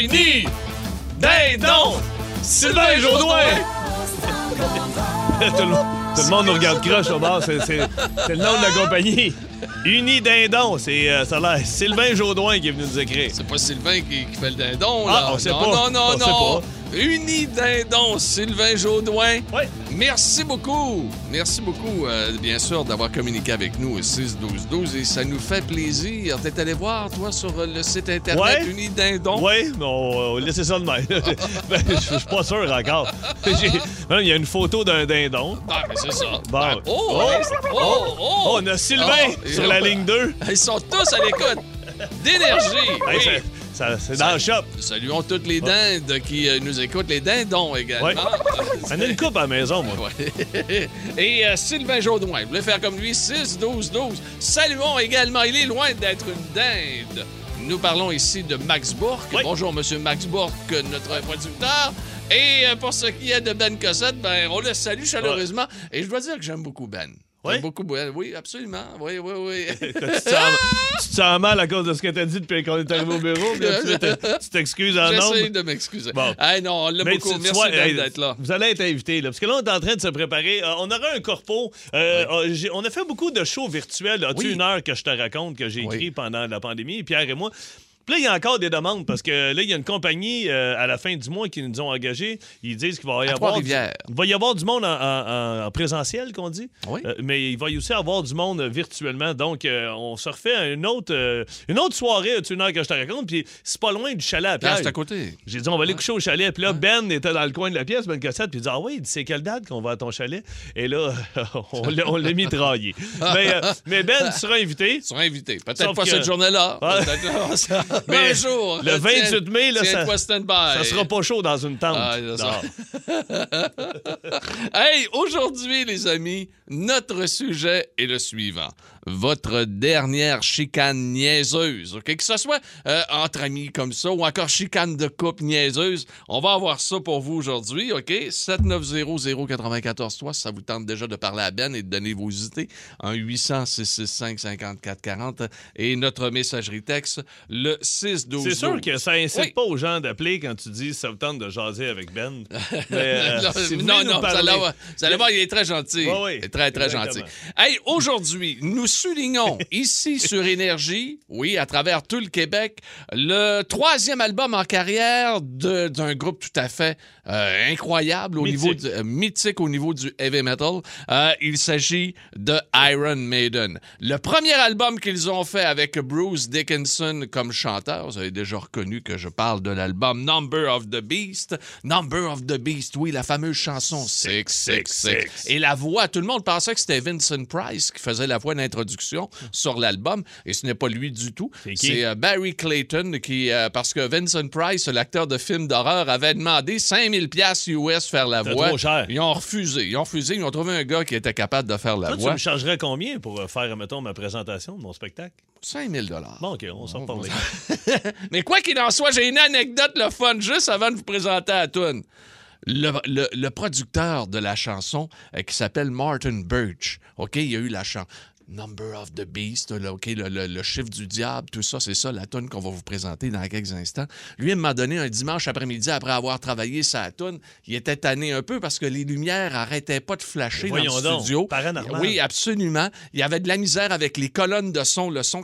Unidindon! Sylvain Jodoin! Tout le monde nous regarde croche au bord, c'est le nom de la compagnie. Unidindon, ça a l'air Sylvain Jodoin qui est venu nous écrire. C'est pas Sylvain qui fait le dindon, là. Ah, on sait pas. Non. Unidindon, Sylvain Jodoin. Oui. Merci beaucoup. Merci beaucoup, bien sûr, d'avoir communiqué avec nous au 6-12-12. Et ça nous fait plaisir. T'es allé voir, toi, sur le site Internet Unidindon? Oui, mais on laissait ça de même. Je suis pas sûr encore. Il y a une photo d'un dindon. Ah, mais c'est ça. Bon. Oh, on a Sylvain sur la ligne 2. Ils sont tous à l'écoute d'énergie. Oui. C'est dans le shop. Saluons toutes les dindes qui nous écoutent, les dindons également. Ouais. On a une coupe à la maison, moi. Ouais. Et Sylvain Jodoin, je voulais faire comme lui, 6-12-12. Saluons également, il est loin d'être une dinde. Nous parlons ici de Max Bourque. Ouais. Bonjour, monsieur Max Bourque, notre producteur. Et pour ce qui est de Ben Cossette, on le salue chaleureusement. Ouais. Et je dois dire que j'aime beaucoup Ben. Oui? Beaucoup, oui, absolument. Oui. Tu te sens mal à cause de ce que t'as dit depuis qu'on est arrivé au bureau? Tu t'excuses en nombre? J'essaie de m'excuser. Bon. Hey, non, on l'a beaucoup. Merci d'être là. Vous allez être invité, là, parce que là, on est en train de se préparer. On aura un corpo. On a fait beaucoup de shows virtuels. As-tu une heure que je te raconte que j'ai écrit pendant la pandémie, Pierre et moi? Là, il y a encore des demandes parce que là, il y a une compagnie à la fin du mois qui nous ont engagés. Ils disent qu'il va y avoir du monde en présentiel, qu'on dit. Oui. Mais il va y aussi avoir du monde virtuellement. Donc, on se refait une autre soirée, une heure que je te raconte. Puis c'est pas loin du chalet à Pierre. C'est à côté. J'ai dit, on va aller coucher au chalet. Puis là, Ben était dans le coin de la pièce, Ben Cossette. Puis il dit, ah oui, c'est quelle date qu'on va à ton chalet? Et là, on l'a mitraillé. Mais Ben, tu seras invité. Tu seras invité. Peut-être pas cette journée-là. Peut-être. Mais un jour, le 28 mai, là, ça sera pas chaud dans une tente. Ah, hey, aujourd'hui, les amis, notre sujet est le suivant. Votre dernière chicane niaiseuse. Okay? Que ce soit entre amis comme ça ou encore chicane de couple niaiseuse, on va avoir ça pour vous aujourd'hui. OK? 790-094-3, ça vous tente déjà de parler à Ben et de donner vos idées. 1-800-665-5440 et notre messagerie texte, le 6-12-12. C'est sûr que ça incite pas aux gens d'appeler quand tu dis ça vous tente de jaser avec Ben. Mais, si non, vous allez voir, il est très gentil. Oui. Il est très, très gentil. Hey, aujourd'hui, nous soulignons ici sur Énergie, à travers tout le Québec, le troisième album en carrière d'un groupe tout à fait incroyable, mythique au niveau du heavy metal. Il s'agit de Iron Maiden. Le premier album qu'ils ont fait avec Bruce Dickinson comme chanteur, vous avez déjà reconnu que je parle de l'album Number of the Beast. Number of the Beast, la fameuse chanson 666. Et la voix, tout le monde pensait que c'était Vincent Price qui faisait la voix d'introduction sur l'album, et ce n'est pas lui du tout. C'est Barry Clayton qui, parce que Vincent Price, l'acteur de films d'horreur, avait demandé 5 000 $ US faire la voix. Trop cher. Ils ont refusé. Ils ont trouvé un gars qui était capable de faire la voix. Tu me chargerais combien pour faire, mettons, ma présentation de mon spectacle? 5 000 $. Bon, OK, on s'en parle. Mais quoi qu'il en soit, j'ai une anecdote le fun juste avant de vous présenter à Toon. Le producteur de la chanson, qui s'appelle Martin Birch, il y a eu la chanson Number of the Beast, le chiffre du diable, tout ça, c'est ça la toune qu'on va vous présenter dans quelques instants. Lui, il m'a donné un dimanche après-midi, après avoir travaillé sa toune, il était tanné un peu parce que les lumières n'arrêtaient pas de flasher dans le studio. Paranormal. Oui, absolument. Il y avait de la misère avec les colonnes de son, le son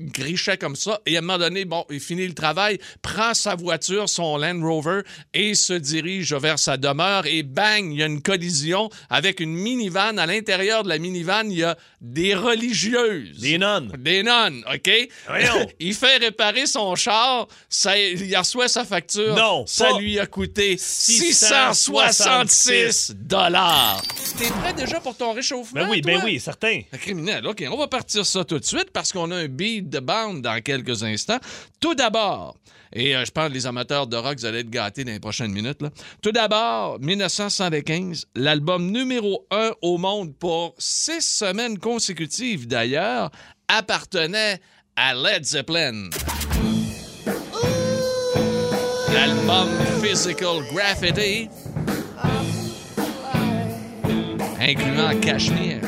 grichait comme ça, et à un moment donné, il finit le travail, prend sa voiture, son Land Rover, et se dirige vers sa demeure, et bang, il y a une collision avec une minivan. À l'intérieur de la minivan, il y a des religieuses. Des nonnes. OK? Il fait réparer son char, il reçoit sa facture. Non, ça lui a coûté 666 $. T'es prêt déjà pour ton réchauffement, Ben oui, certain. Criminel, OK, on va partir ça tout de suite, parce qu'on a un beat de bande dans quelques instants. Tout d'abord, et je pense que les amateurs de rock, vous allez être gâtés dans les prochaines minutes, là. Tout d'abord, 1975, l'album numéro 1 au monde pour 6 semaines consécutives d'ailleurs, appartenait à Led Zeppelin. L'album Physical Graffiti, incluant Cachemire.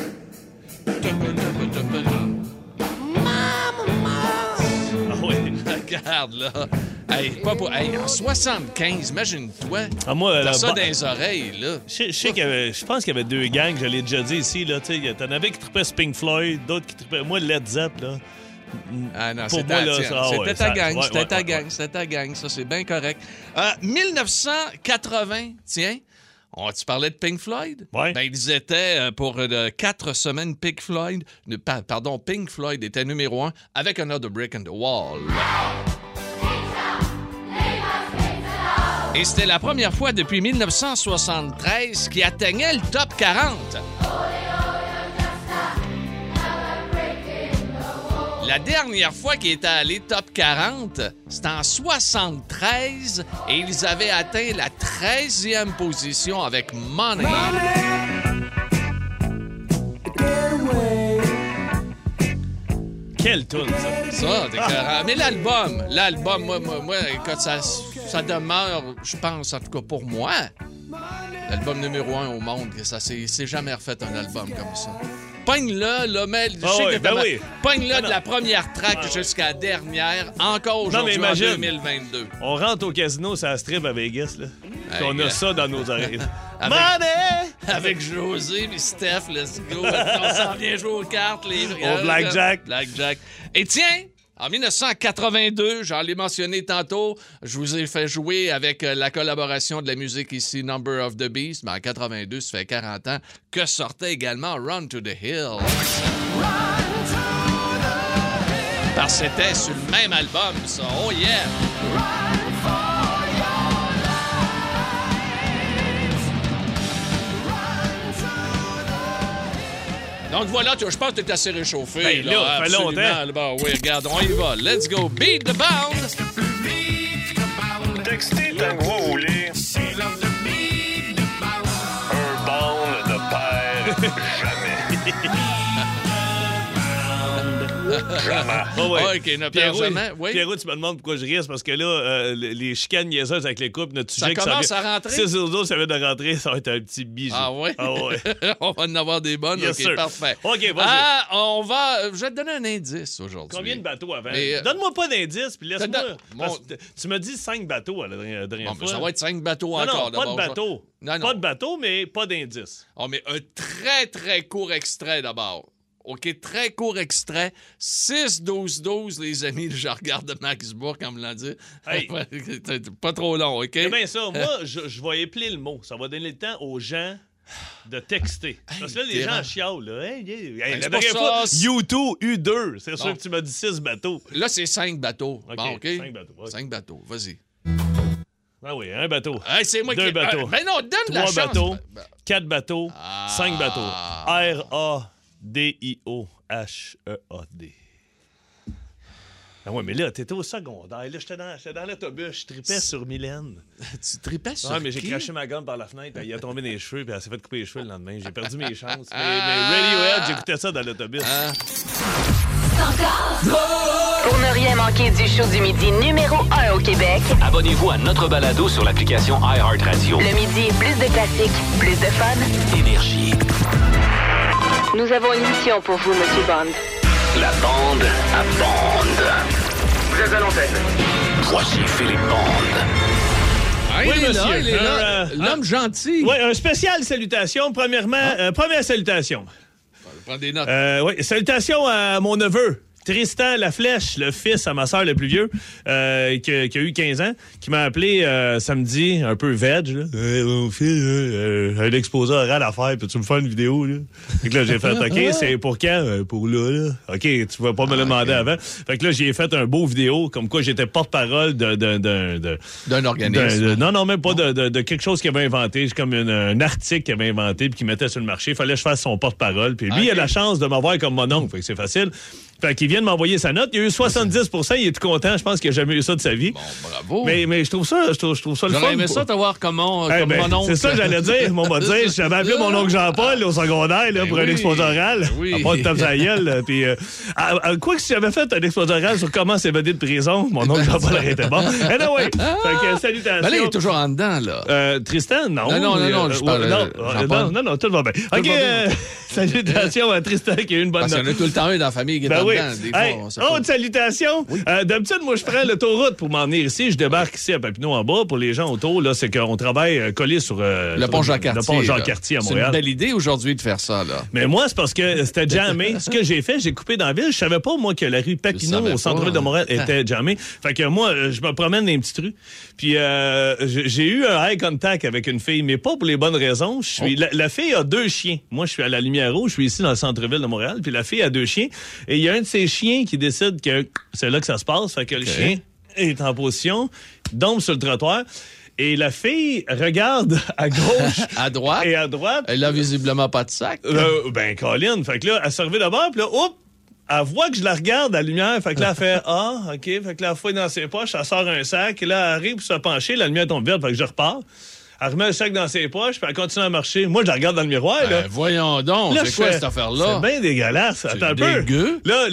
Regarde, là. Hey, pas pour... hey, en 75, imagine-toi. Ah, moi, t'as ça dans les oreilles, là. Je pense qu'il y avait deux gangs, je l'ai déjà dit ici, là. T'en avais qui trippaient sur Pink Floyd, d'autres qui trippaient... Moi, Led Zeppelin, là. Ah non, c'était ta gang, c'était ta gang, c'était ta gang, ça, c'est bien correct. 1980, tiens, tu parlais de Pink Floyd? Ouais. Ben, ils étaient, pour 4 semaines, Pink Floyd était numéro 1 avec Another Brick in the Wall. Et c'était la première fois depuis 1973 qu'ils atteignaient le top 40. La dernière fois qu'ils étaient allés top 40, c'était en 73 et ils avaient atteint la 13e position avec Money. Quelle tune, ça! Ça, ah. Mais l'album, moi quand ça demeure, je pense, en tout cas pour moi, l'album numéro 1 au monde, ça c'est jamais refait un album comme ça. Pogne-le, là, mais je sais que pogne-le de la première track jusqu'à la dernière, encore aujourd'hui en 2022. On rentre au casino, ça strip à Vegas, là. Hey, on a ça dans nos oreilles. Avec José et Steph, let's go. On s'en vient jouer aux cartes, les gars. Blackjack. Et tiens, en 1982, j'en l'ai mentionné tantôt, je vous ai fait jouer avec la collaboration de la musique ici, Number of the Beast. Mais en 82, ça fait 40 ans, que sortait également Run to the Hills. Parce que c'était sur le même album, ça. Oh yeah! Donc voilà, je pense que t'es assez réchauffé. Ben, là, ça fait longtemps. Bon, oui, regarde, on y va. Let's go. Beat the bound. Texter ta voix au lait. Un bound ne perd jamais. Jamais. Oh, ouais. OK, ne perd jamais. Oui. Pierrot, tu me demandes pourquoi je ris, parce que là, les chicanes niaiseuses avec les couples, notre sujet qui commence à rentrer. 6 sur 12, ça vient de rentrer, ça va être un petit bijou. Ah ouais? Ah ouais. On va en avoir des bonnes. Yes, OK, sir. Parfait. OK, vas-y. Je vais te donner un indice aujourd'hui. Combien de bateaux avant? Donne-moi pas d'indice, puis laisse-moi. Tu me dis 5 bateaux à la dernière fois. Ça va être 5 bateaux encore. Non, pas de bateaux. Pas de bateaux, mais pas d'indice. Oh, mais un très, très court extrait d'abord. OK, très court extrait. 6-12-12, les amis. Je regarde Max Bourque, comme l'on dit. Hey. Pas trop long, OK? Eh bien, ça, moi, je vais épeler le mot. Ça va donner le temps aux gens de texter. Hey, parce que là, les gens chialent. Là. Hey, la dernière fois, U2, U2. C'est sûr que tu m'as dit 6 bateaux. Là, c'est 5 bateaux. OK, 5 bateaux. 5 bateaux, vas-y. Ah oui, un bateau. Hey, c'est moi deux bateaux. Mais non, donne 3 la chance. 3 bateaux, 4 bateaux, 5 bateaux. R-A-D-I-O-H-E-A-D. Ah ouais, mais là, t'étais au secondaire. Là, j'étais dans l'autobus, je tripais sur Mylène. Tu tripais sur qui? Ah, mais j'ai craché ma gomme par la fenêtre, il a tombé dans les cheveux, puis elle s'est fait couper les cheveux le lendemain. J'ai perdu mes chances. Mais Radiohead, j'écoutais ça dans l'autobus. Pour ne rien manquer du show du midi numéro 1 au Québec, abonnez-vous à notre balado sur l'application iHeartRadio. Le midi, plus de classiques, plus de fun. Énergie. Nous avons une mission pour vous, Monsieur Bond. La bande à Bond. Vous êtes à l'antenne. Voici Philippe Bond. Ah, il est là. L'homme gentil. Oui, un spécial salutation. Première salutation. Prends des notes. Oui, salutation à mon neveu. Tristan Laflèche, le fils à ma sœur le plus vieux, qui a eu 15 ans, qui m'a appelé samedi, un peu veg, là. Mon fils, un exposé oral à faire, peux-tu me faire une vidéo, là? Fait que là, j'ai fait, OK, c'est pour quand? Pour là. OK, tu vas pas me le demander avant. Fait que là, j'ai fait un beau vidéo, comme quoi j'étais porte-parole d'un organisme. Non, même pas de quelque chose qu'il avait inventé. C'est comme un article qu'il avait inventé, puis qu'il mettait sur le marché. Fallait que je fasse son porte-parole. Puis lui, il a la chance de m'avoir comme mon oncle. Fait que c'est facile. Fait qu'il vient de m'envoyer sa note. Il a eu 70%. Il est tout content. Je pense qu'il n'a jamais eu ça de sa vie. Bon, bravo. Mais je trouve ça le fun. J'aurais aimé ça t'avoir comme mon oncle. C'est ça que j'allais dire. Mon m'a dit, j'avais appelé mon oncle Jean-Paul au secondaire pour un exposé oral. À part de tape sa gueule. Puis, quoi que si j'avais fait un exposé oral sur comment s'évader de prison, mon oncle Jean-Paul aurait été bon. Anyway. Fait que salutations. Ben là, il est toujours en dedans, là. Tristan, non. Non, je parle. Non, tout va bien. OK. Salutations à Tristan qui a eu une bonne note. Parce qu'il y en a tout le temps eu dans la famille qui est en dedans. oui. Hey, autre salutation. Oui. D'habitude, moi, je prends l'autoroute pour m'en venir ici. Je débarque ici à Papineau en bas. Pour les gens autour, là, c'est qu'on travaille collé sur le pont Jacques-Cartier à Montréal. C'est une belle idée aujourd'hui de faire ça. Là. Mais moi, c'est parce que c'était jamais. Ce que j'ai fait, j'ai coupé dans la ville. Je savais pas, moi, que la rue Papineau au centre-ville de Montréal était jamais. Fait que moi, je me promène dans les petites rues. Puis j'ai eu un eye contact avec une fille, mais pas pour les bonnes raisons. Je suis, la fille a deux chiens. Moi, je suis à la Lumière Rouge. Je suis ici dans le centre-ville de Montréal. Puis la fille a deux chiens. Et il y a un de ces chiens qui décide que c'est là que ça se passe. Fait que le chien est en position, tombe sur le trottoir. Et la fille regarde à gauche à droite. Et à droite. Elle a visiblement pas de sac. Ben, Colin. Fait que là, elle se revient d'abord. Puis là, oups! Elle voit que je la regarde à la lumière, fait que là, elle fait « Ah, OK ». Fait que là, elle fouille dans ses poches, elle sort un sac, et là, elle arrive pour se pencher, la lumière tombe verte, fait que je repars. Elle remet le sac dans ses poches, puis elle continue à marcher. Moi, je la regarde dans le miroir, là. Ben, voyons donc, c'est quoi cette affaire-là? C'est bien dégueulasse. Attends un peu. Dégueu. Là,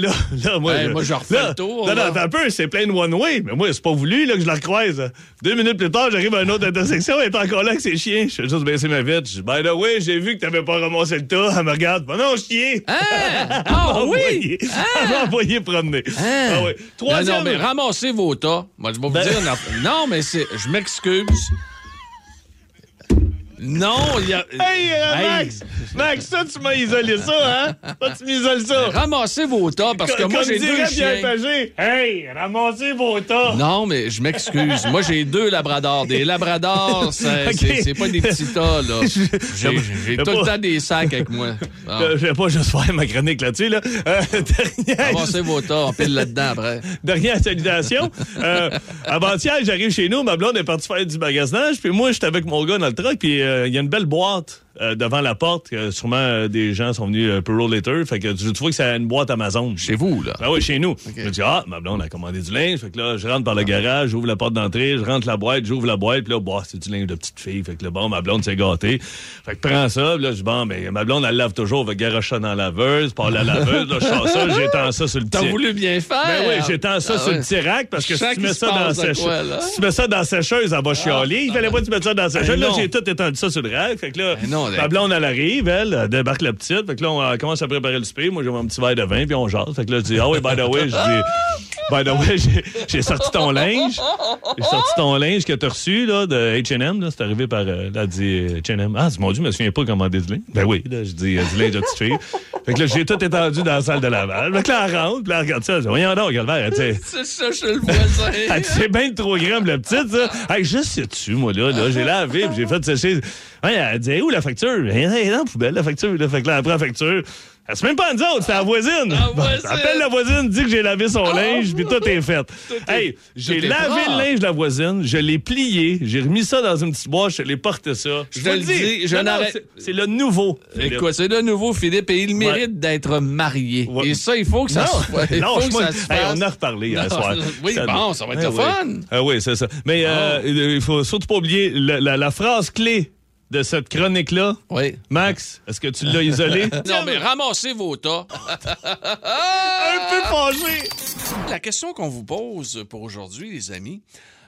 moi, ben, moi je refais le tour. Non, attends un peu, c'est plein de one-way. Mais moi, c'est pas voulu, là, que je la recroise. 2 minutes plus tard, j'arrive à une autre intersection, elle est encore là avec ses chiens. Je fais juste baisser ma vitre. Je dis, by the way, j'ai vu que t'avais pas ramassé le tas. Elle me regarde. Ben non, chien. Ah! Ah oui! Elle m'a envoyé promener. Ah oui. Troisième. Non, mais ramassez vos tas. Moi, je vais vous dire. Non, mais c'est. Je m'excuse. Non, il y a... Hey, Max, ça, tu m'as isolé ça, hein? Ça, tu m'isoles ça. Mais ramassez vos tas, parce que moi, j'ai deux chiens. Hey, ramassez vos tas. Non, mais je m'excuse. Moi, j'ai 2 labradors. Des labradors, c'est pas des petits tas, là. J'ai tout le temps des sacs avec moi. Ah. Je vais pas juste faire ma chronique là-dessus, là. Dernière... Ramassez vos tas, on pile là-dedans, après. Dernière salutation. Avant-hier, j'arrive chez nous, ma blonde est partie faire du magasinage, puis moi, j'étais avec mon gars dans le truck, puis... il y a une belle boîte devant la porte. Sûrement des gens sont venus Pearl Later. Fait que tu vois que c'est une boîte Amazon. Chez vous, là? Ah oui, chez nous. Okay. Je me dis, ah, ma blonde a commandé du linge. Fait que là, je rentre par le garage, j'ouvre la porte d'entrée, je rentre la boîte, j'ouvre la boîte. Puis là, bah, c'est du linge de petite fille. Fait que là, bon, ma blonde s'est gâtée. Fait que prends ça. Puis là, je dis, bon, ben, ma blonde, elle lave toujours. Fait que garoche ça dans la laveuse, par la laveuse. Là, je sors ça, j'étends ça sur le petit rack. T'as voulu bien faire? Ben oui, j'étends ça sur le petit rack parce que si tu mets ça dans la sécheuse, elle va chialer. Il fallait pas que tu mettes ça dans la sécheuse. Là, j'ai tout étendu ça sur le rack. Fait que là, ma blonde, elle arrive, elle débarque la petite. Fait que là, on commence à préparer le souper. Moi, j'ai mon petit verre de vin, puis on jase. Fait que là, je dis, ah oui, by the way, j'ai sorti ton linge. J'ai sorti ton linge que t'as reçu, là, de H&M. C'est arrivé par, là, elle dit H&M. Ah, mon Dieu, je me souviens pas comment du linge. Ben oui, là, je dis du linge de petite fille. Fait que là, j'ai tout étendu dans la salle de lavage. Fait que là, elle rentre, puis elle regarde ça. Elle dit, voyons donc, Galvère. Elle dit, c'est ça, je le voisin. Elle dit, c'est bien trop grand, la petite, ça. Hey, je sais dessus, moi, là, j'ai lavé, puis j'ai fait sécher. Ouais, elle dit, où la facture? Elle est dans la poubelle, la facture. Là. Fait que là, après la facture, elle se met pas à nous autres, c'est la voisine. Appelle la voisine, dit que j'ai lavé son linge, puis tout est fait. Hey, j'ai lavé le linge de la voisine, je l'ai plié, j'ai remis ça dans une petite boîte, je l'ai porté ça. Je te le dis, c'est le nouveau. Écoute, c'est le nouveau, Philippe, et il mérite d'être marié. Ouais. Et ça, il faut que ça se fasse. On en a reparlé hier soir. Oui, bon, ça va être le fun. Ah oui, c'est ça. Mais il faut surtout pas oublier la phrase clé de cette chronique-là. Oui. Max, est-ce que tu l'as isolé? Non, mais ramassez vos tas. Un peu penché. La question qu'on vous pose pour aujourd'hui, les amis,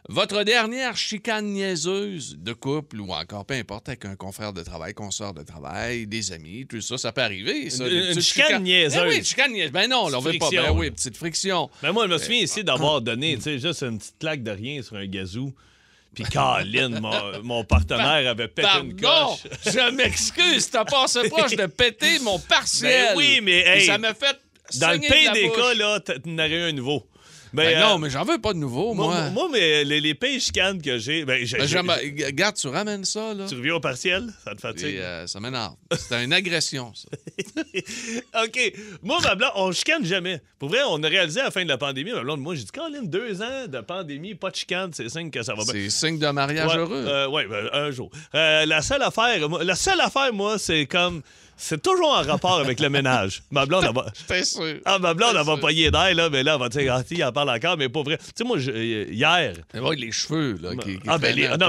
votre dernière chicane niaiseuse de couple ou encore, peu importe, avec un confrère de travail, consoeur de travail, des amis, tout ça, ça peut arriver. Ça, une chicane niaiseuse. Eh oui, chicane niaiseuse. Ben non, on veut pas. Ben oui, petite friction. Ben moi, je me souviens ici d'avoir donné, tu sais, juste une petite claque de rien sur un gazou. Puis Caroline, mon partenaire, avait pété une coche. Je m'excuse, t'as passé proche de péter mon partiel. Ben oui, mais hey, ça m'a fait dans le pire des cas, là, t'aurais eu un nouveau. Ben non, mais j'en veux pas de nouveau, moi. Moi, mais les pays chicanes que j'ai... Regarde, tu ramènes ça, là. Tu reviens au partiel, ça te fatigue. Ça m'énerve. C'était une agression, ça. OK. Moi, ma blonde, on chicane jamais. Pour vrai, on a réalisé à la fin de la pandémie, ma blonde, moi, j'ai dit, Caroline, 2 ans de pandémie, pas de chicane, c'est signe que ça va bien. C'est signe de mariage heureux. Oui, ben, un jour. La seule affaire, moi, c'est comme... C'est toujours en rapport avec le ménage. Ma blonde, elle va... T'es sûr. Ah, ma blonde, elle va payer d'air, là, mais là, elle va dire, ah, il en parle encore, mais pas vrai. Tu sais, moi, hier... C'est vrai que les cheveux, là,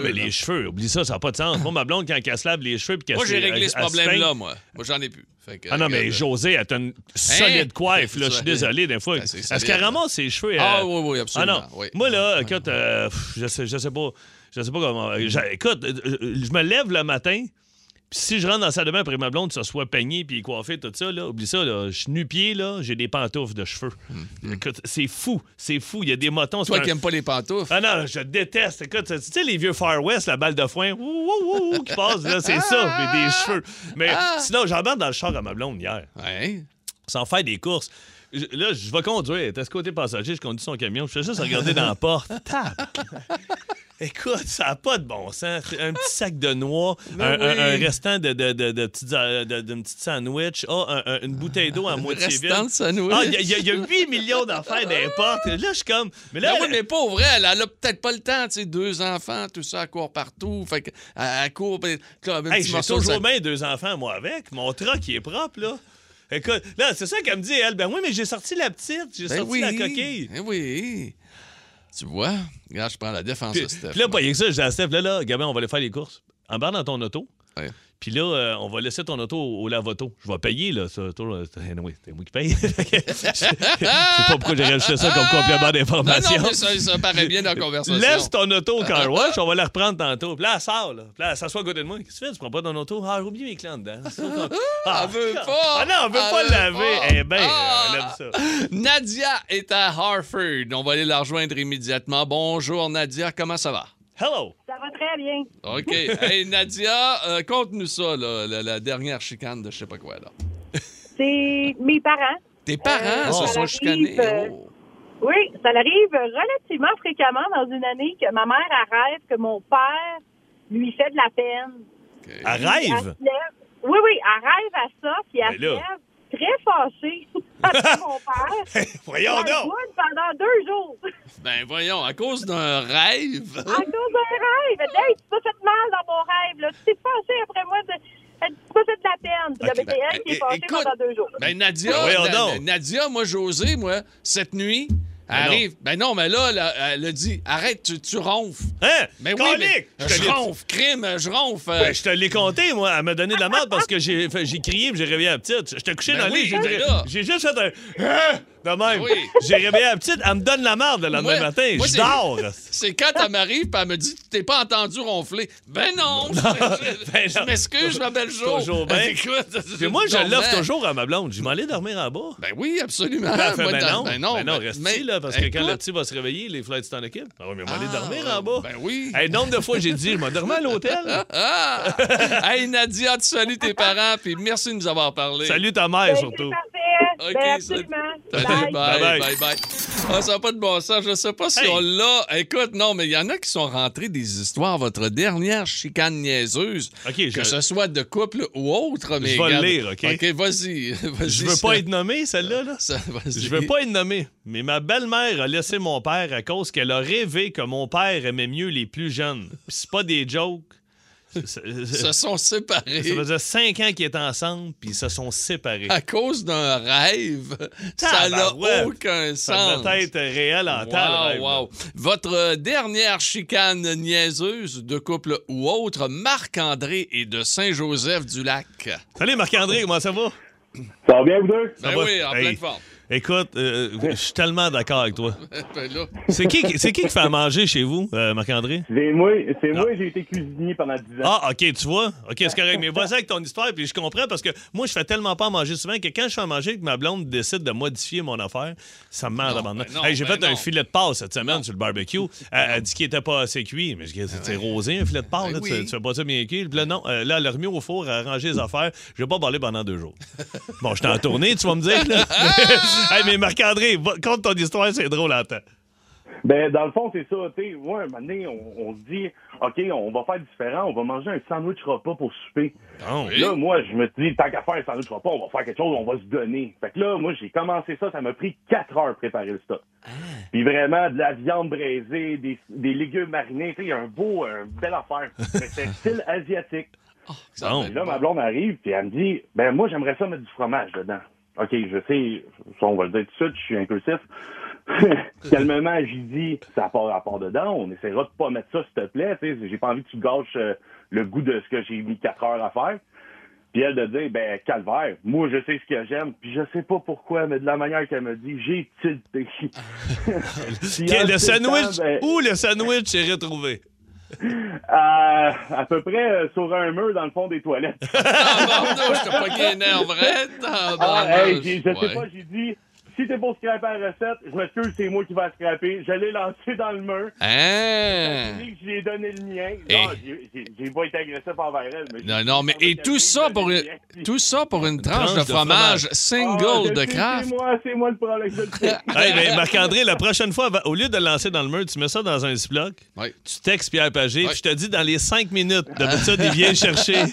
les cheveux, oublie ça, ça n'a pas de sens. Moi, ma blonde, quand elle se lave les cheveux... Moi, j'ai réglé ce problème-là, moi. Moi, j'en ai plus. Ah non, mais Josée, elle a une solide coiffe, là. Je suis désolé, des fois. Est-ce qu'elle ramasse ses cheveux? Ah oui, absolument. Ah non, moi, là, écoute, je sais pas comment... Écoute, je me lève le matin... si je rentre dans la salle de bain après ma blonde, que ce soit peigné puis coiffé, tout ça, là, oublie ça, là, je suis nu-pied, là, j'ai des pantoufles de cheveux. Écoute, c'est fou, c'est fou. Il y a des motons. Toi qui n'aimes pas les pantoufles. Ah non, je déteste. Écoute, tu sais, les vieux Far West, la balle de foin, qui passe, là, c'est ça, mais des cheveux. Mais sinon, j'embarque dans le char à ma blonde hier. Ouais. Sans faire des courses. Là, je vais conduire. T'es à ce côté passager, je conduis son camion, je fais juste regarder dans la porte. Tape! Écoute, ça n'a pas de bon sens. Un petit sac de noix, un restant d'une petite sandwich, une bouteille d'eau à moitié vide. Un restant de sandwich? Il y a 8 millions d'affaires d'importes. Là, je suis comme... Mais là, mais pas au vrai. Elle a peut-être pas le temps. Tu sais, 2 enfants, tout ça, elle court partout. Fait qu'elle court... J'ai toujours bien 2 enfants, moi, avec. Mon truck, il est propre, là. Écoute, là, c'est ça qu'elle me dit, elle. Ben oui, mais j'ai sorti la petite, j'ai sorti la coquille. Ben oui. Tu vois, regarde, je prends la défense de Steph. Puis là, pas rien que ça, je dis à Steph, là, Gabin, on va aller faire les courses. Embarque dans ton auto. Ouais. Puis là, on va laisser ton auto au lavoto. Je vais payer, là. Anyway, c'est moi qui paye. Je sais pas pourquoi j'ai rajouté ça comme complément d'information. Non, mais ça paraît bien dans la conversation. Laisse ton auto au car wash, on va la reprendre tantôt. Puis là, elle sort, là. Puis là, elle s'assoit à côté de moi. Qu'est-ce que tu fais? Tu prends pas ton auto? Ah, j'ai oublié mes clés dedans. Elle veut pas! Ah non, elle veut pas le laver. Eh bien, elle aime ça. Nadia est à Hartford. On va aller la rejoindre immédiatement. Bonjour, Nadia. Comment ça va? Hello! Ça va très bien. OK. Hey, Nadia, conte-nous ça, là, la dernière chicane de je sais pas quoi, là. C'est mes parents. Tes parents se sont chicanés. Oui, ça arrive relativement fréquemment dans une année que ma mère rêve que mon père lui fait de la peine. Okay. Elle rêve? Oui, elle rêve à ça, puis elle se lève très fâchée après mon père. Voyons donc! Pendant 2 jours. Ben voyons, à cause d'un rêve. À cause d'un rêve. Elle dit, hey, tu t'es pas fait mal dans mon rêve, là. Tu t'es fâchée après moi. Tu t'es pas fait de la peine. Okay, ben, elle qui est fâchée pendant 2 jours. Ben Nadia, Nadia, moi, José, moi, cette nuit, arrive. Ben non, mais là, elle a dit, arrête, tu ronfles. Hein? Ben oui, mais je ronfle, je ronfle. Ouais, je te l'ai compté, moi. Elle m'a donné de la merde parce que j'ai crié et j'ai réveillé la petite. Je t'ai couché dans le lit. J'ai juste fait un... de même. Oui. J'ai réveillé la petite, elle me donne la marde le lendemain matin. Je dors. C'est quand elle m'arrive et elle me dit, tu t'es pas entendu ronfler. Ben non. Je m'excuse, ma belle Jo. Toujours bien. Puis moi, je l'offre toujours à ma blonde. Je m'en allais dormir en bas. Ben oui, absolument. Ben non, reste-y, là, parce que quand le petit va se réveiller, les flights sont en équipe. Ah oui, mais on va aller dormir en bas. Ben oui. Hey, nombre de fois, j'ai dit, je m'en dormais à l'hôtel. Hey, Nadia, tu salues tes parents, puis merci de nous avoir parlé. Salut ta mère, surtout. OK, bye. Ah, ça n'a pas de bon sens. Je ne sais pas si on l'a. Écoute, non, mais il y en a qui sont rentrés des histoires. Votre dernière chicane niaiseuse, que ce soit de couple ou autre. Mais je vais le lire, OK? OK, vas-y. Je veux pas être nommé, celle-là. Là. Je veux pas être nommé. Mais ma belle-mère a laissé mon père à cause qu'elle a rêvé que mon père aimait mieux les plus jeunes. C'est pas des jokes. Se sont séparés. Ça faisait 5 ans qu'ils étaient ensemble, puis ils se sont séparés. À cause d'un rêve. Ça n'a aucun sens. Ça doit être réel en temps. Wow. Votre dernière chicane niaiseuse de couple ou autre, Marc-André est de Saint-Joseph-du-Lac. Salut Marc-André, comment ça va? Ça va bien, vous deux? Ben oui, en pleine forme. Écoute, je suis tellement d'accord avec toi. C'est qui fait à manger chez vous, Marc-André? C'est moi, j'ai été cuisinier pendant 10 ans. Ah, OK, tu vois? OK, c'est correct. Mais vas-y avec ton histoire, puis je comprends, parce que moi, je fais tellement pas à manger souvent que quand je fais à manger et que ma blonde décide de modifier mon affaire, ça me merde abandonné. J'ai fait un filet de porc cette semaine sur le barbecue. Elle dit qu'il était pas assez cuit. Mais c'est rosé, un filet de porc. Tu fais pas ça bien cuit. Là, non, là, elle a remis au four, à ranger les affaires. Je vais pas parler pendant 2 jours. Bon, je t'ai en tournée, tu vas me dire, là. Hey, mais Marc-André, compte ton histoire, c'est drôle en temps. Ben, dans le fond, c'est ça. Tu sais, un moment donné, on se dit, OK, on va faire différent, on va manger un sandwich repas pour souper. Oh, oui. Là, moi, je me dis, tant qu'à faire un sandwich repas, on va faire quelque chose, on va se donner. Fait que là, moi, j'ai commencé ça m'a pris 4 heures de préparer le stock. Puis vraiment, de la viande braisée, des légumes marinés, tu sais, il y a une belle affaire. C'était style asiatique. Donc, là, ma blonde arrive, puis elle me dit, ben, moi, j'aimerais ça mettre du fromage dedans. OK, je sais, on va le dire tout de suite, je suis inclusif. Calmement, j'ai dit, ça part à part dedans, on essaiera de pas mettre ça, s'il te plaît. J'ai pas envie que tu gâches le goût de ce que j'ai mis 4 heures à faire. Puis elle de dire, ben, calvaire, moi, je sais ce que j'aime, puis je sais pas pourquoi, mais de la manière qu'elle me dit, j'ai tilté. Le sandwich, où le sandwich est retrouvé? À peu près sur un mur dans le fond des toilettes. Je sais pas, j'ai dit, si t'es pour scraper la recette, je m'excuse, c'est moi qui vais la scraper. Je l'ai lancé dans le mur. Hein? Je lui ai donné le mien. Non, j'ai pas été agressif envers elle. Mais non, mais et tout ça pour une tranche de fromage single de Kraft. C'est moi le problème. Hey, ben, Marc-André, la prochaine fois, au lieu de le lancer dans le mur, tu mets ça dans un Ziploc, tu textes Pierre Pagé, puis je te dis dans les 5 minutes, d'habitude, il vient le chercher.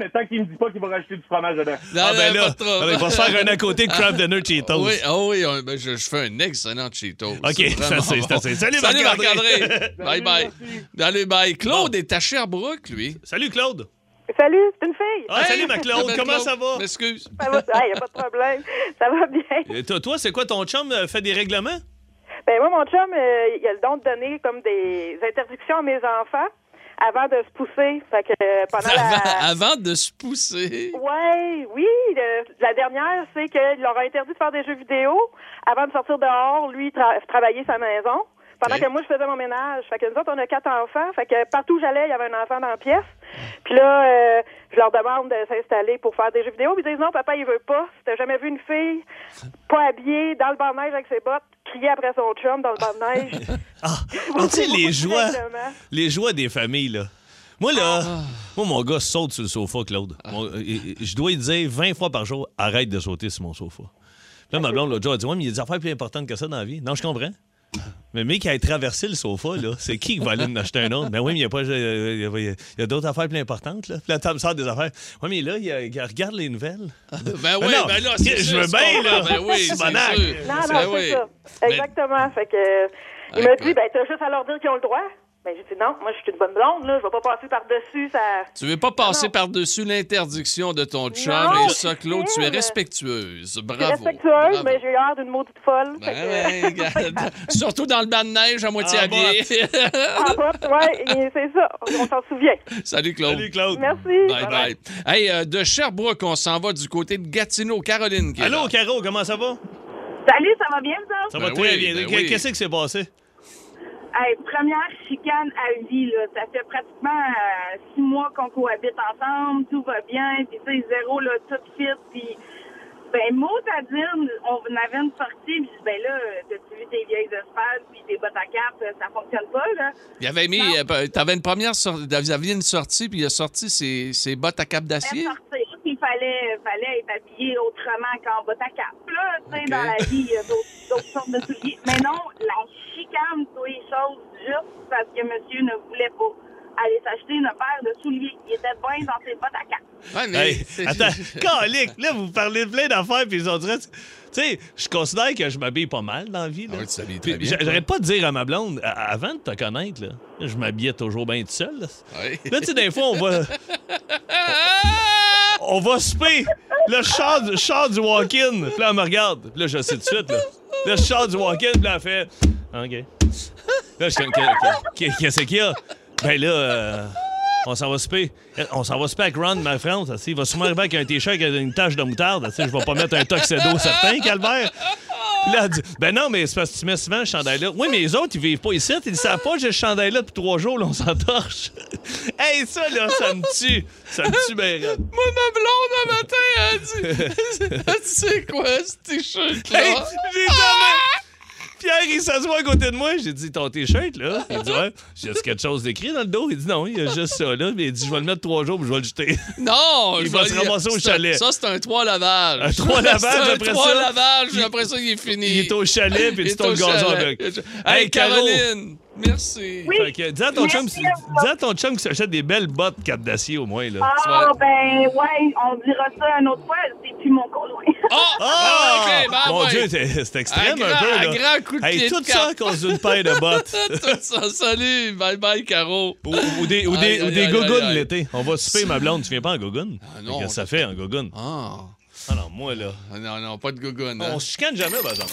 Mais tant qu'il me dit pas qu'il va rajouter du fromage dedans. Ah, ben là, il va se faire un à côté Kraft Dinner Cheetos. Oui, je fais un excellent Cheetos. OK, c'est assez. Salut Marc-André. Bye-bye. Salut, bye. Claude est à Sherbrooke, lui. Salut, Claude. Salut, c'est une fille. Ah, hey, salut, ma Claude. Comment ça va? M'excuse. Ça va, il n'y a pas de problème. Ça va bien. Et toi, c'est quoi ton chum? Fait des règlements? Ben moi, mon chum, il a le don de donner comme des interdictions à mes enfants. Avant de se pousser, fait que avant de se pousser? Oui. La dernière, c'est qu'il leur a interdit de faire des jeux vidéo. Avant de sortir dehors, lui, travailler sa maison. Pendant que moi, je faisais mon ménage. Fait que nous autres, on a 4 enfants. Fait que partout où j'allais, il y avait un enfant dans la pièce. Puis là, je leur demande de s'installer pour faire des jeux vidéo. Puis ils disent non, papa, il veut pas. Si t'as jamais vu une fille pas habillée, dans le banc de neige avec ses bottes, crier après son chum dans le banc de neige. Tu sais, les joies des familles, là. Moi, là, mon gars saute sur le sofa, Claude. Je dois lui dire 20 fois par jour, arrête de sauter sur mon sofa. Là, ma blonde, l'autre jour, elle dit, ouais, mais il y a des affaires plus importantes que ça dans la vie. Non, je comprends. Mais qui a traversé le sofa, là, c'est qui va aller en acheter un autre? Ben oui, mais il y a d'autres affaires plus importantes, là. Puis la table sort des affaires. Oui, mais là, il regarde les nouvelles. Ben oui, non, ben là, c'est je veux bien, là. Ben oui, c'est banal. Non, c'est ça. Exactement. Fait que, il m'a dit, ben, t'as juste à leur dire qu'ils ont le droit. Ben, j'ai dit non, moi, je suis une bonne blonde, là. Je vais pas passer par-dessus ça. Tu veux pas passer par-dessus l'interdiction de ton chum et ça, Claude, tu es respectueuse. Bravo. Respectueuse, mais j'ai l'air d'une maudite folle. Surtout dans le banc de neige à moitié habillé. Oui, c'est ça. On s'en souvient. Salut, Claude. Salut, Claude. Merci. Bye. Hey, de Sherbrooke, on s'en va du côté de Gatineau. Caroline. Allô, Caro, comment ça va? Salut, ça va bien, ça? Ça va très bien. Qu'est-ce qui s'est passé? Hey, première chicane à vie, là. Ça fait pratiquement 6 mois qu'on cohabite ensemble, tout va bien, puis tu sais, zéro, là, tout fit, puis ben, mot à dire, on avait une sortie, puis ben là, t'as-tu vu tes vieilles espades, puis tes bottes à cartes, ça fonctionne pas, là. Il avait mis, t'avais une première sortie, vous aviez une sortie, puis il a sorti ses bottes à cap d'acier? Il fallait être habillé autrement qu'en bottes à cap, là, tu sais, dans la vie, il y a d'autres sortes de souliers, mais non, la chicane, toutes les choses, juste parce que monsieur ne voulait pas aller s'acheter une paire de souliers. Il était bien dans ses bottes à cap. Ouais, mais... Hey, attends, calique, là, vous parlez de plein d'affaires, puis ils ont dit... Tu sais, je considère que je m'habille pas mal dans la vie. Là. Ah oui, tu t'habilles très bien. J'arrête pas de dire à ma blonde, avant de te connaître, là, je m'habillais toujours bien tout seul. Là, là tu sais, des fois, on va... On va souper. Là, je sors du walk-in. Puis là, elle me regarde. Puis là, je sais tout de suite. Là, je sors du walk-in. Puis là, elle fait... OK. Là, je suis comme... Qu'est-ce qu'il y a? Ben là, on s'en va souper. On s'en va souper avec Ron, ma France. Il va sûrement arriver avec un T-shirt qui a une tache de moutarde. Je vais pas mettre un tuxedo certain, Calvaire. Puis là, elle dit, ben non, mais c'est parce que tu mets souvent ce chandail-là. Oui, mais les autres, ils vivent pas ici. Ils savent pas que j'ai ce chandail-là depuis 3 jours. Là, on s'entorche. Hey, ça, là, ça me tue. Ça me tue, ben raide. Moi, ma blonde, un matin, elle dit, c'est quoi ce T-shirt-là? Hey, j'ai Pierre, il s'assoit à côté de moi. J'ai dit, ton T-shirt, là? Il dit, ouais. J'ai dit, quelque chose d'écrit dans le dos? Il dit, non, il y a juste ça, là. Mais il dit, je vais le mettre 3 jours, puis je vais le jeter. Non! Il va se ramasser au chalet. Ça, c'est un 3 lavages. Un 3 lavages, après ça. 3 lavages, après ça, il est fini. Il est au chalet, puis tu tournes le gazon avec. Hey, Caroline! Merci. Oui. Fait que, dis à ton chum qui s'achète des belles bottes cap d'acier au moins là. Ah ben ouais, on dira ça une autre fois. C'est plus mon conjoint. Okay, ben, mon Dieu, c'est extrême un peu là. Un grand coup de pied. Tout ça à cause d'une paire de bottes. Tout ça. Salut, bye bye Caro. Ou des gougounes l'été. On va souper ma blonde. Tu viens pas en gougoune? Ah, non. Qu'est-ce que ça fait en gougoune? Alors, moi, là. Non, pas de gougoune. On se chicane jamais, par exemple.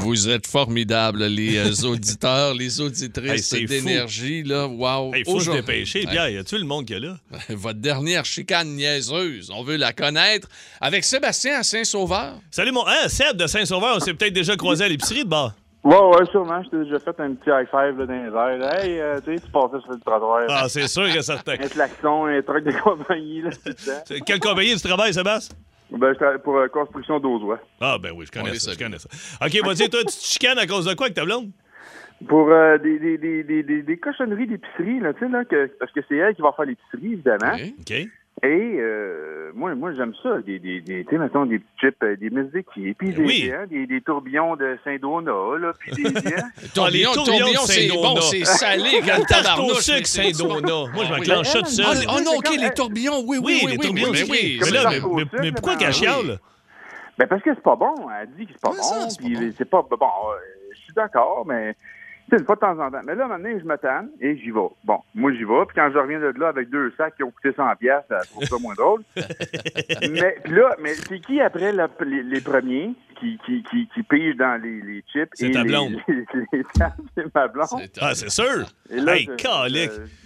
Vous êtes formidables, les auditeurs, les auditrices d'énergie, là. Wow. Il faut se dépêcher. Pierre, y a-tu le monde qu'il y a là? Votre dernière chicane niaiseuse, on veut la connaître avec Sébastien à Saint-Sauveur. Salut, mon. Seb de Saint-Sauveur, on s'est peut-être déjà croisé à l'épicerie de bord. Ouais, sûrement. Je t'ai déjà fait un petit high-five dans les airs. Hey, tu sais, tu passais sur le trottoir. Ah, c'est sûr que ça te... Un klaxon, un truc de compagnie, là. Quelle compagnie tu travailles, Sébastien? Ben, je travaille pour construction d'Ozois. Ah, ben oui, je connais ça, OK, vas-y, toi, tu te chicanes à cause de quoi avec ta blonde? Pour des cochonneries d'épicerie, là, tu sais, là, parce que c'est elle qui va faire l'épicerie, évidemment. OK. Et moi j'aime ça, tu sais, mettons, des petits chips, des Mizuki, puis des tourbillons de Saint-Donat, là, puis des... tourbillons, c'est bon, c'est salé, quand le tabarnouche, au sucre, Saint-Donat. Moi, je m'enclenche ça tout seul. Ah non, OK, les tourbillons, oui, les tourbillons, mais pourquoi qu'elle chiale? Ben parce que c'est pas bon, elle dit que c'est pas bon, puis c'est pas... Bon, je suis d'accord, mais... Tu sais, une fois de temps en temps. Mais là, maintenant, je me tanne et j'y vais. Bon, moi, j'y vais. Puis quand je reviens de là avec 2 sacs qui ont coûté 100$, ça trouve ça moins drôle. mais c'est qui, après, les premiers qui pigent dans les chips? C'est ta blonde. C'est ma blonde. Ah, c'est sûr. Et là, hey,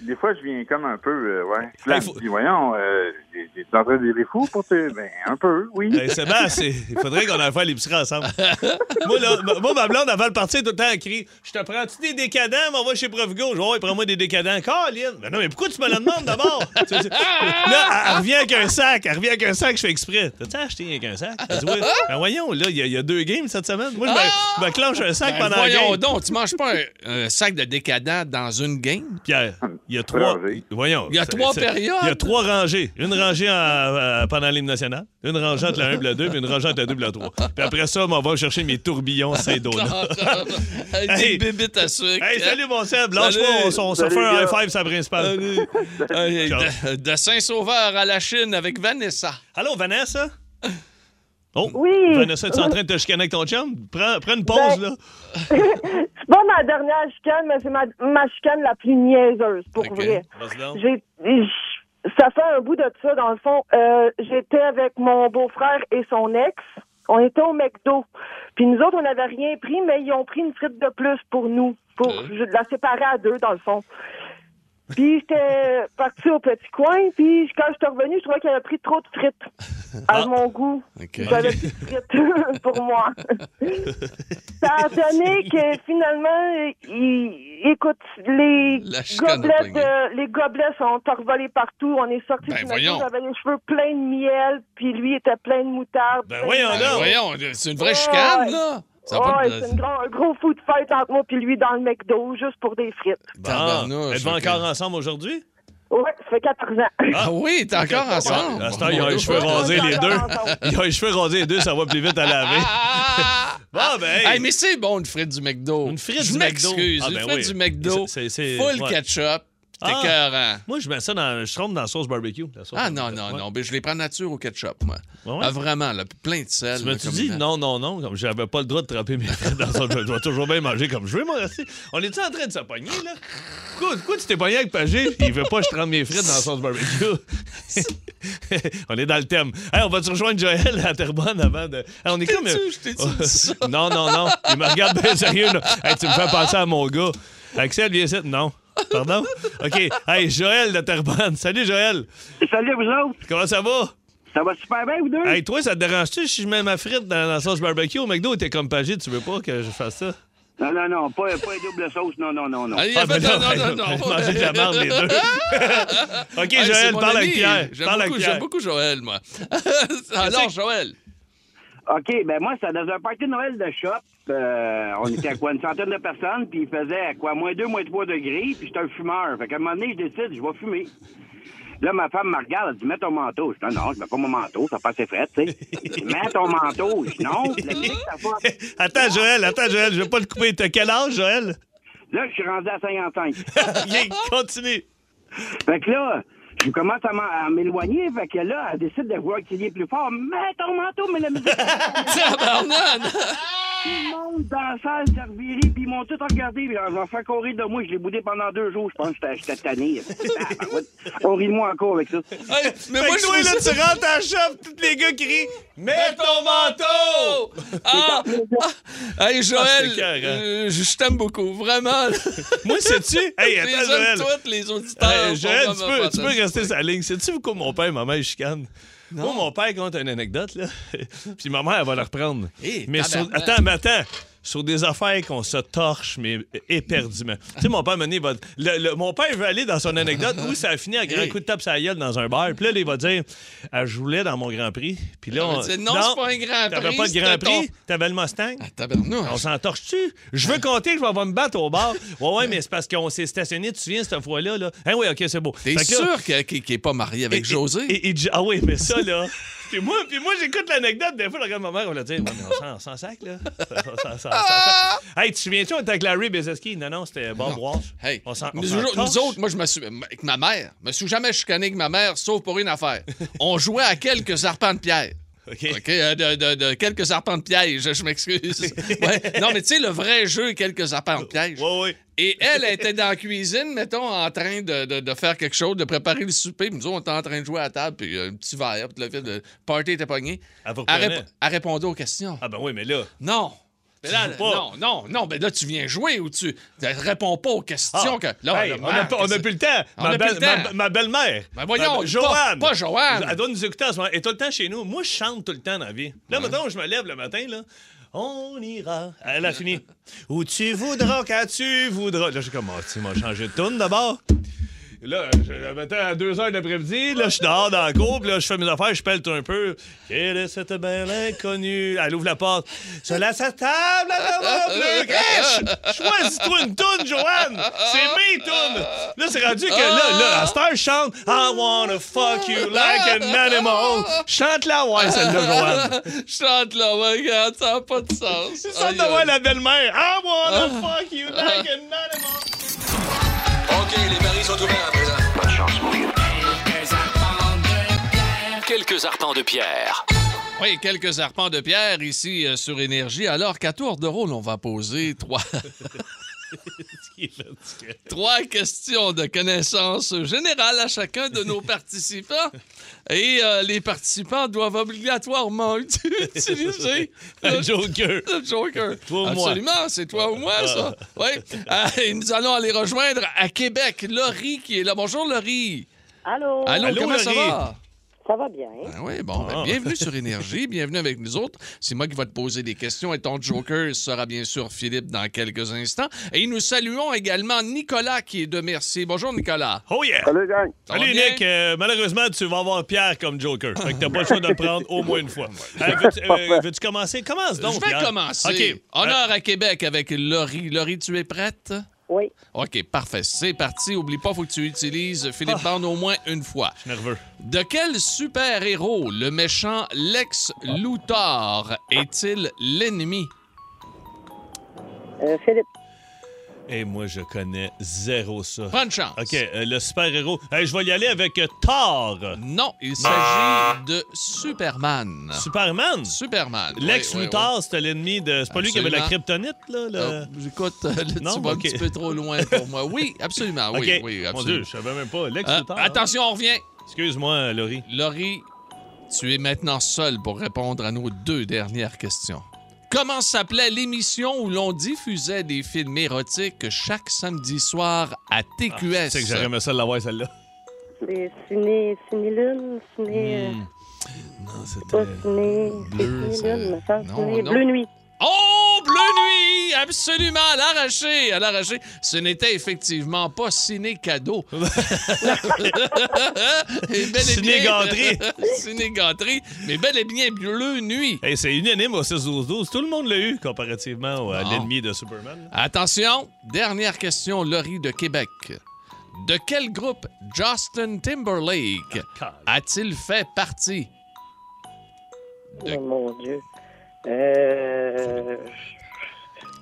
des fois, je viens comme un peu, ouais. Je dis, voyons, t'es en train de fou pour te... Ben, un peu, oui. C'est bien, il faudrait qu'on aille faire l'épicerie ensemble. moi, ma blonde, avant de partir, tout le temps, elle crie, je te prends tu des décadents, mais on va chez Prof Gauche. Oh, prends-moi des décadents. Caroline! Mais non, mais pourquoi tu me la demandes d'abord? Là, elle revient avec un sac. Je fais exprès. T'as-tu acheté avec un sac? Elle dit, oui. Ben voyons, là, il y a 2 games cette semaine. Moi, je me clenche un sac pendant la game. Voyons donc, tu manges pas un sac de décadents dans une game? Pierre, il y a 3... Voyons. Il y a 3 périodes. Il y a 3 rangées. Une rangée pendant l'hymne national, une rangée entre la 1 et la 2, puis une rangée entre la 2 et la 3. Puis après ça, on va chercher mes tourbillons Saint-Donat. Hey, salut mon Seb, lâche-moi, on se fait un high-five, ça principale. De Saint-Sauveur à la Chine avec Vanessa. Allô, Vanessa? Oh, oui. Vanessa, tu es en train de te chicaner avec ton chum? Prends une pause, là. C'est pas ma dernière chicane, mais c'est ma chicane la plus niaiseuse, pour vrai. Ça fait un bout de ça, dans le fond. J'étais avec mon beau-frère et son ex. On était au McDo. Puis nous autres, on n'avait rien pris, mais ils ont pris une frite de plus pour nous, pour la séparer à 2, dans le fond. Puis j'étais partie au petit coin, puis quand j'étais revenue, je trouvais qu'elle avait pris trop de frites à mon goût. Okay. J'avais plus de frites pour moi. Ça a donné que finalement, écoute, les gobelets sont envolés partout. On est sortis du matin, j'avais les cheveux pleins de miel, puis lui était plein de moutarde. Ben voyons, c'est une vraie chicane, là! Ouais, c'est un gros food fight entre moi et lui dans le McDo, juste pour des frites. Êtes-vous encore ensemble aujourd'hui? Ouais, ça fait 14 ans. Ah oui, t'es encore ensemble? À ce temps, ils ont les cheveux rasés les deux. Ça va plus vite à laver. Bon, ben... Hey, mais c'est bon, une frite du McDo. Une frite du McDo. Je m'excuse, une frite du McDo, full ketchup. T'es écœurant. Moi, je mets ça dans... Je trompe dans la sauce barbecue. Non. Je les prends nature au ketchup, moi. Ouais. Ah, vraiment, là, plein de sel. Tu m'as-tu dit non, comme j'avais pas le droit de tremper mes frites dans ça. Je dois toujours bien manger comme je veux, moi. On est-tu en train de se pogner, là? Pourquoi tu t'es pogné avec Pagé? Il veut pas que je trempe mes frites dans la sauce barbecue. On est dans le thème. Hey, on va-tu rejoindre Joël à Terrebonne avant de... Hey, on est comme... Je t'ai dit ça. Non. Il me regarde bien sérieux, là. Hey, tu me fais penser à mon gars. Axel, viens ici. Non. Pardon? OK. Hey, Joël de Terrebonne. Salut, Joël. Salut à vous autres. Comment ça va? Ça va super bien, vous deux? Hey, toi, ça te dérange-tu si je mets ma frite dans la sauce barbecue au McDo? T'es comme Pagé, tu veux pas que je fasse ça? Non, pas les doubles sauces, non. Non. Manger de la merde, les deux. OK, hey, Joël, parle avec Pierre. J'aime beaucoup Joël, moi. Alors, Joël. OK, ben moi, c'était dans un party de Noël de shop. On était à quoi, une centaine de personnes, puis il faisait à quoi, -2, -3 degrés, puis j'étais un fumeur. Fait qu'à un moment donné, je décide, je vais fumer. Là, ma femme me regarde, elle dit, mets ton manteau. Je dis, non, je mets pas mon manteau, ça passe frais, tu sais. Mets ton manteau. Je dis, non, je dis, ça Attends, Joël, je vais pas le couper. T'as quel âge, Joël? Là, je suis rendu à 55. Viens, continue. Fait que là... Je commence à m'éloigner, fait que là, elle décide de vouloir crier plus fort. Mets ton manteau, mais la musique. Tout le monde dans la salle, j'ai reviré, puis ils m'ont tout regardé, puis ils ont fait courir de moi. Je l'ai boudé pendant 2 jours, je pense que j'étais tanné. On rit de moi encore avec ça. Hey, mais moi, je là, tu rentres à la shop, tous les gars crient mets ton manteau! Hey, Joël, je t'aime beaucoup, vraiment. Moi, sais-tu? Hey, attends, Joël. Toutes les auditeurs. Joël, tu peux rester sur la ligne. Sais-tu pourquoi mon père et ma mère chicanent? Non. Moi, mon père compte une anecdote, là. Puis ma mère, elle va la reprendre. Hey, mais attends. sur des affaires qu'on se torche, mais éperdument. Tu sais, mon père mené va... mon père veut aller dans son anecdote où ça a fini à grand coup de tape sur la gueule dans un bar. Puis là, il va dire je voulais dans mon Grand Prix. Puis là, on... Non, c'est pas un Grand Prix. T'avais pas de Grand Prix. T'avais le Mustang. On s'en torche-tu? Je veux compter que je vais me battre au bar. Ouais, mais c'est parce qu'on s'est stationné. Tu te souviens, cette fois-là? Ah oui, OK, c'est beau. T'es sûr qu'il n'est pas marié avec José? Ah oui, mais ça, là... Puis moi j'écoute l'anecdote des fois, regarde ma mère, on va dire, on s'en sac, là. On s'en sac. Hey, tu te souviens-tu, on était avec Larry Bezeski? Non, c'était bon broche. Hey, nous autres, moi, je me suis. Avec ma mère, je me suis jamais chicané avec ma mère, sauf pour une affaire. On jouait à quelques arpents de pierre. OK, de quelques arpents de piège, je m'excuse. Ouais. Non, mais tu sais, le vrai jeu, quelques arpents de piège. Oui, oui. Et elle était dans la cuisine, mettons, en train de faire quelque chose, de préparer le souper. Nous autres, on était en train de jouer à la table, puis un petit verre, puis le party était pogné. Elle répondait aux questions. Ah ben oui, mais là... Non. Mais là, non, ben là, tu viens jouer ou tu réponds pas aux questions. On a plus le temps. Ma belle-mère. Ben voyons, Joanne. Pas Joanne. Elle doit nous écouter en ce moment. Elle est tout le temps chez nous. Moi, je chante tout le temps dans la vie. Là, maintenant, je me lève le matin, là. On ira. Elle a fini. Où tu voudras, quand tu voudras. Là, je suis comme, tu m'as changé de tune d'abord. Là, je le mettais à 2 h de l'après-midi. Là, je suis dehors dans la cour. Puis là, je fais mes affaires. Je pèle un peu. Quelle est cette belle inconnue? Elle ouvre la porte. Cela sa table. Choisis-toi une toune, Joanne. C'est mes tounes. Là, c'est rendu que là, la star chante I wanna fuck you like an animal. Chante-la, ouais, celle-là, Joanne. Chante-la, ouais, regarde, ça n'a pas de sens. C'est ça de voir la belle-mère. I wanna fuck you like an animal. OK, les paris sont ouverts à présent. Bonne chance, mon vieux. Quelques arpents de pierre. Quelques arpents de pierre. Oui, quelques arpents de pierre ici sur Énergie. Alors qu'à tour de rôle, on va poser 3... Trois questions de connaissance générale à chacun de nos participants. Et les participants doivent obligatoirement utiliser un joker. Le joker. Toi absolument, c'est toi ou moi, ça. Oui. Et nous allons aller rejoindre à Québec Laurie qui est là. Bonjour, Laurie. Allô. Allô, comment Laurie? Ça va? Ça va bien. Ah oui, bon, ben, bienvenue sur Énergie, bienvenue avec nous autres. C'est moi qui vais te poser des questions et ton joker sera bien sûr Philippe dans quelques instants. Et nous saluons également Nicolas qui est de Mercier. Bonjour Nicolas. Oh yeah! Salut gang! Salut Nick! Malheureusement, tu vas avoir Pierre comme joker. Fait que t'as pas le choix de le prendre au moins une fois. Veux-tu commencer? Commence donc, Pierre. Je vais commencer. Okay. Honneur à Québec avec Laurie. Laurie, tu es prête? Oui. OK, parfait. C'est parti. Oublie pas, faut que tu utilises Philippe Bande au moins une fois. Je suis nerveux. De quel super-héros le méchant Lex Luthor est-il l'ennemi? Philippe. Et moi, je connais zéro ça. Bonne chance. OK, le super-héros. Je vais y aller avec Thor. Non, il s'agit de Superman. Superman? Superman. Lex Luthor, c'était l'ennemi de... C'est pas lui qui avait la kryptonite, là? Écoute, tu vas un petit peu trop loin pour moi. Oui, absolument. Oui, okay. Oui, absolument. Mon Dieu, je savais même pas. Lex Luthor. Attention, on revient. Excuse-moi, Laurie. Laurie, tu es maintenant seule pour répondre à nos 2 dernières questions. Comment s'appelait l'émission où l'on diffusait des films érotiques chaque samedi soir à TQS? Je sais que j'aurais aimé ça de la voir, celle-là. C'est Ciné-Lune, Ciné... Non, c'était... Ciné-Lune, Bleu Nuit. Oh, Bleu Nuit! Absolument, à l'arraché, à l'arraché. Ce n'était effectivement pas ciné-cadeau. Ciné-gâterie. Ciné-gâterie, mais bel et bien Bleu Nuit. Hey, c'est unanime au 6-12-12. Tout le monde l'a eu comparativement à l'ennemi de Superman. Attention, dernière question, Laurie de Québec. De quel groupe Justin Timberlake a-t-il fait partie? Oh mon Dieu.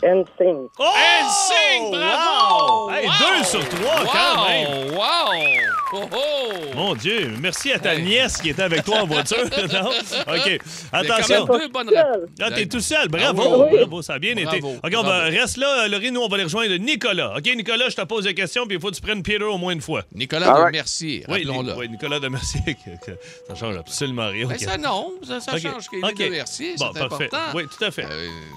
NSYNC. Oh! NSYNC, bravo! Wow! Hey, wow! 2 sur 3, wow! Quand même! Wow! Oh, oh! Mon Dieu, merci à ta nièce qui était avec toi en voiture. Non? OK. Attention. T'es tout seul. Bravo. Ah oui. Bravo, ça a bien été. OK, reste là, Laurie. Nous, on va les rejoindre Nicolas. OK, Nicolas, je te pose des questions, puis il faut que tu prennes Peter au moins une fois. Nicolas de Mercier. Oui, Nicolas de Mercier. Ça change absolument rien. Okay. Mais ça, non. Ça change qu'il est de Mercier. Bon, c'est important. Oui, tout à fait.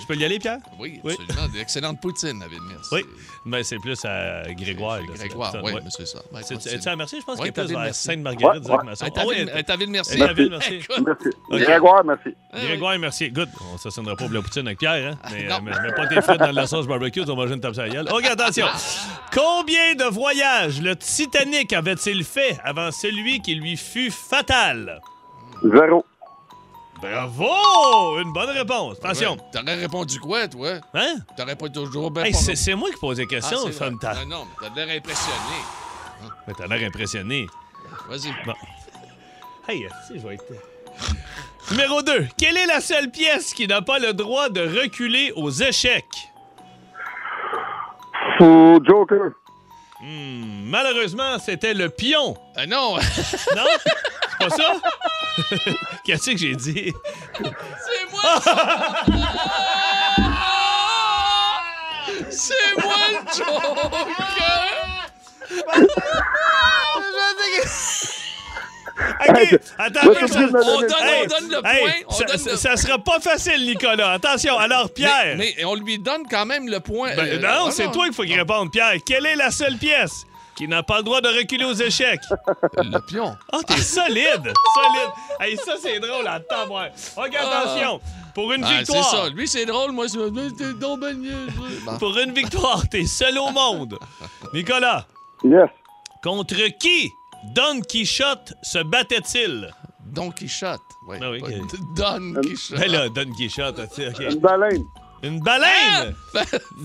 Je peux y aller, Pierre? Oui, absolument. D'excellentes poutines, David Mercier. Oui, mais c'est plus à Grégoire. Grégoire, oui, c'est ça. Tu es à Mercier, je pense qu'il est plus vers Sainte-Marguerite directement. À Ville-Merci. Grégoire, merci. Grégoire, merci. Good. On ne s'assignera pas pour la poutine avec Pierre, hein? Mais pas tes frites dans la sauce barbecue, on va jeter une table sur la gueule. OK, attention. Combien de voyages le Titanic avait-il fait avant celui qui lui fut fatal? 0. Bravo! Une bonne réponse. Attention. Ouais. T'aurais répondu quoi, toi? Hein? T'aurais pas toujours bien répondu. C'est moi qui pose des questions, femme ta. Non, non, mais t'as l'air impressionné. Mais t'as l'air impressionné. Vas-y. Bon. Hey, je vais être. Numéro 2. Quelle est la seule pièce qui n'a pas le droit de reculer aux échecs? Fou Joker. Malheureusement, c'était le pion. Ah non! Non? C'est pas ça? Qu'est-ce que j'ai dit? C'est moi! C'est moi le joker! OK, attends, on donne le point. Ça sera pas facile, Nicolas. Attention, alors Pierre. Mais on lui donne quand même le point. Non, c'est toi qu'il faut qu'il réponde, Pierre. Quelle est la seule pièce qui n'a pas le droit de reculer aux échecs? Le pion. Ah, t'es solide! Solide! Hey, ça, c'est drôle, attends, moi. OK, attention! Pour une victoire. C'est ça. Lui, c'est drôle, moi, c'est donc bagneux. Pour une victoire, t'es seul au monde. Nicolas. Yes. Contre qui Don Quichotte se battait-il? Don Quichotte, oui. Ah oui okay. Don Quichotte. Ben là, Don Quichotte, OK. Une baleine. Une baleine? Ah!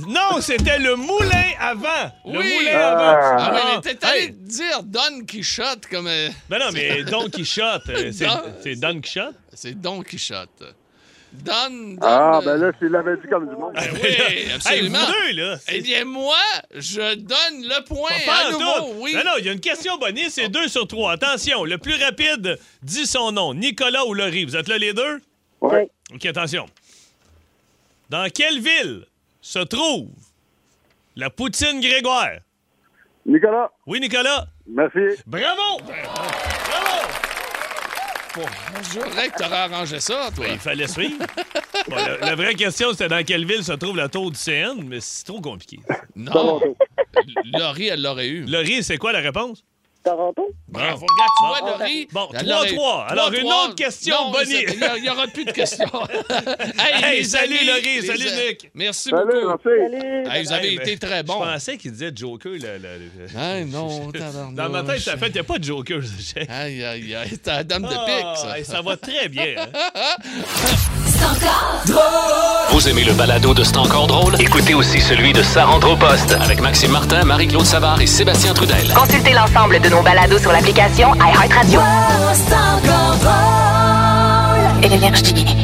Non, c'était le moulin avant. Le moulin avant. Ah oui, mais t'es allé dire Don Quichotte comme... Ben non, mais Don Quichotte, c'est Don Quichotte? C'est Don Quichotte. Don... Ah, ben là, s'il l'avait dit comme du monde. Oui, absolument. Hey, vous deux, là. Eh bien, moi, je donne le point à nouveau, oui. Ben non, il y a une question bonnie, c'est 2 sur 3. Attention, le plus rapide dit son nom. Nicolas ou Laurie, vous êtes là les deux? Oui. OK, attention. Dans quelle ville se trouve la poutine Grégoire? Nicolas. Oui, Nicolas. Merci. Bravo! Bravo! Bon, je dirais que t'aurais arrangé ça, toi. Il fallait suivre. Bon, la vraie question, c'était dans quelle ville se trouve la tour du CN, mais c'est trop compliqué. Non. Laurie, elle l'aurait eu. Laurie, c'est quoi la réponse? Toronto. Bravo. Regarde, tu vois, Laurie. Bon, 3-3. Alors, une autre question, Bonnie. Il n'y aura plus de questions. Hey, salut, Laurie. Salut, Nick. Merci beaucoup. Salut. Vous avez été très bons. Je pensais qu'il disait Joker. Ah non, tabarnak. Dans ma tête, ça fait, il n'y a pas de Joker. Aïe, aïe, aïe. C'est la dame de pique, ça. Ça va très bien. C'est encore drôle. Vous aimez le balado de C'est encore drôle? Écoutez aussi celui de Ça rentre au poste avec Maxime Martin, Marie-Claude Savard et Sébastien Trudel. Consultez l'ensemble de nos balados sur l'application iHeartRadio. Wow, c'est encore drôle. Et l'énergie.